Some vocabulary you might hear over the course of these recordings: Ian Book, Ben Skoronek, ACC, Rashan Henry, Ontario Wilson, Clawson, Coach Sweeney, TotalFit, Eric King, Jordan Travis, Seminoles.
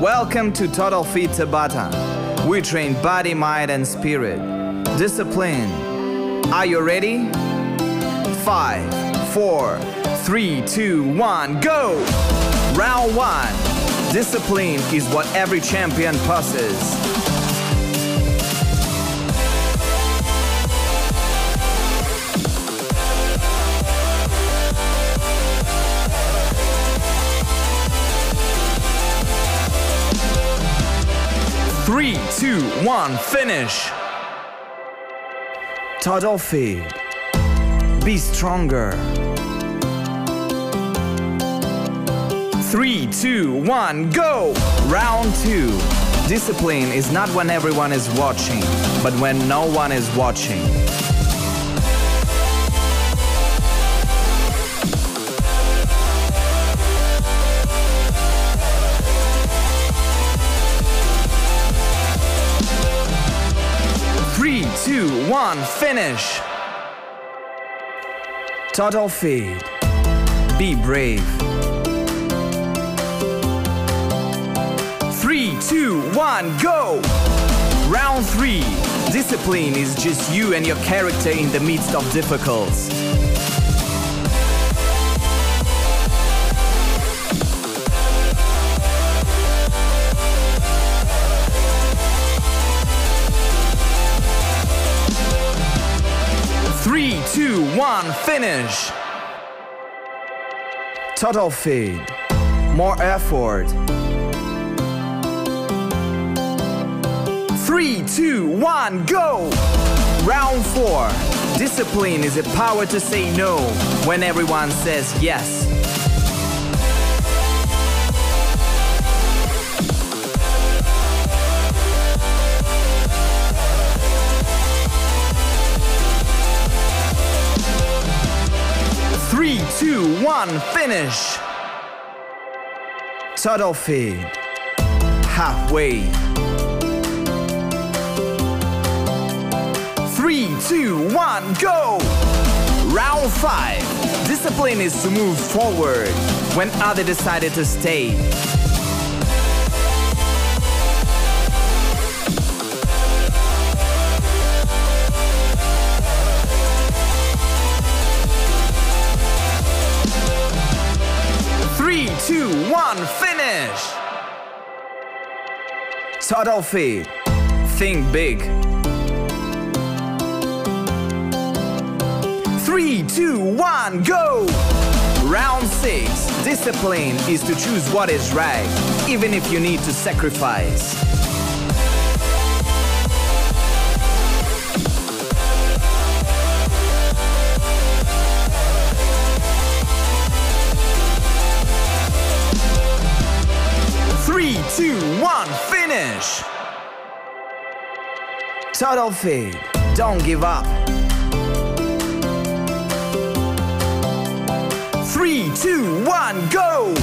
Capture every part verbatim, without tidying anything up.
Welcome to TotalFit Tabata. We train body, mind, and spirit. Discipline. Are you ready? Five, four, three, two, one, go! Round one. Discipline is what every champion possesses. Three, two, one, finish! TotalFit. Be stronger. Three, two, one, go! Round two. Discipline is not when everyone is watching, but when no one is watching. Two, one, finish! TotalFit. Be brave. Three, two, one, go! Round three. Discipline is just you and your character in the midst of difficulties. Three, two, one, finish! TotalFit. More effort. Three, two, one, go! Round four. Discipline is a power to say no when everyone says yes. Three, two, one, finish! TotalFit. Halfway. Three, two, one, go! Round five. Discipline is to move forward when others decided to stay. Two, one, finish! TotalFit. Think big. Three, two, one, go! Round six. Discipline is to choose what is right, even if you need to sacrifice. Three, two, one, finish! TotalFit. Don't give up. Three, two, one, go!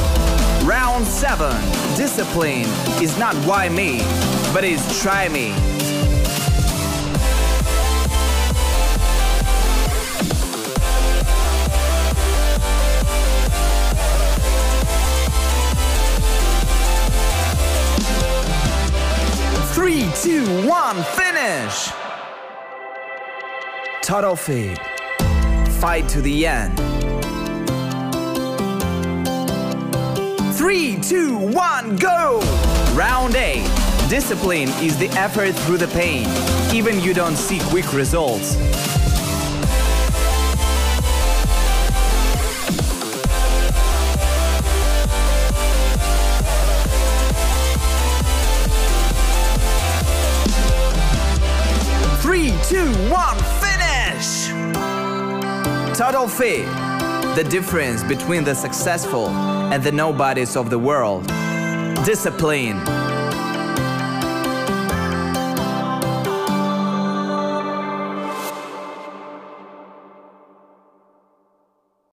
Round seven. Discipline is not why me, but is try me. Three, two, one, finish! TotalFit. Fight to the end. Three, two, one, go! Round eight. Discipline is the effort through the pain, even you don't see quick results. Three, two, one, finish! TotalFit. The difference between the successful and the nobodies of the world. Discipline.